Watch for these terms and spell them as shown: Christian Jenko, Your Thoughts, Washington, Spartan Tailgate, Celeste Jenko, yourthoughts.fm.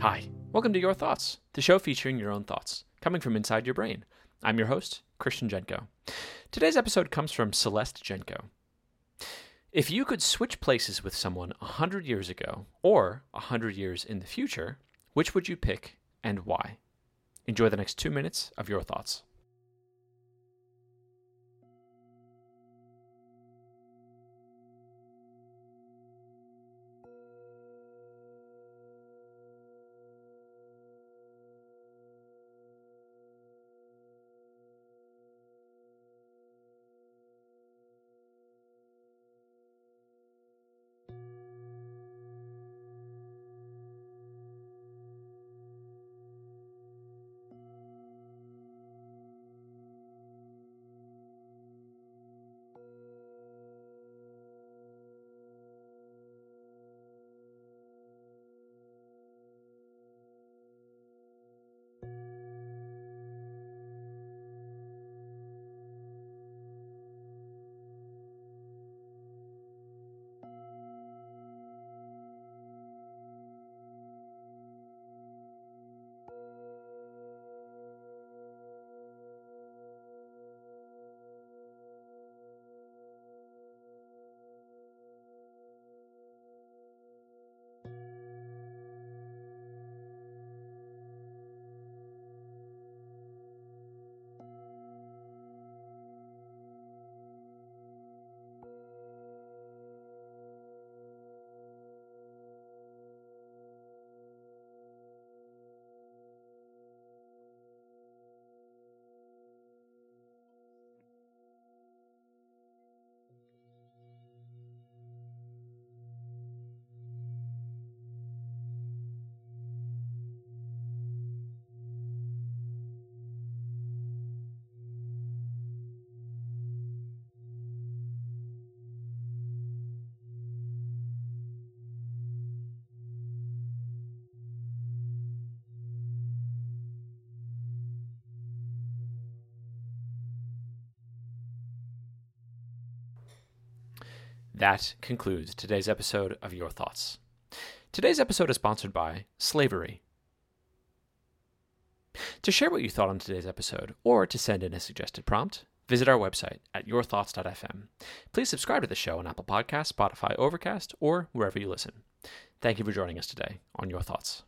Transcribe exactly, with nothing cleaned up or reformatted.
Hi, welcome to Your Thoughts, the show featuring your own thoughts, coming from inside your brain. I'm your host, Christian Jenko. Today's episode comes from Celeste Jenko. If you could switch places with someone one hundred years ago or one hundred years in the future, which would you pick and why? Enjoy the next two minutes of Your Thoughts. That concludes today's episode of Your Thoughts. Today's episode is sponsored by Slavery. To share what you thought on today's episode, or to send in a suggested prompt, visit our website at your thoughts dot f m. Please subscribe to the show on Apple Podcasts, Spotify, Overcast, or wherever you listen. Thank you for joining us today on Your Thoughts.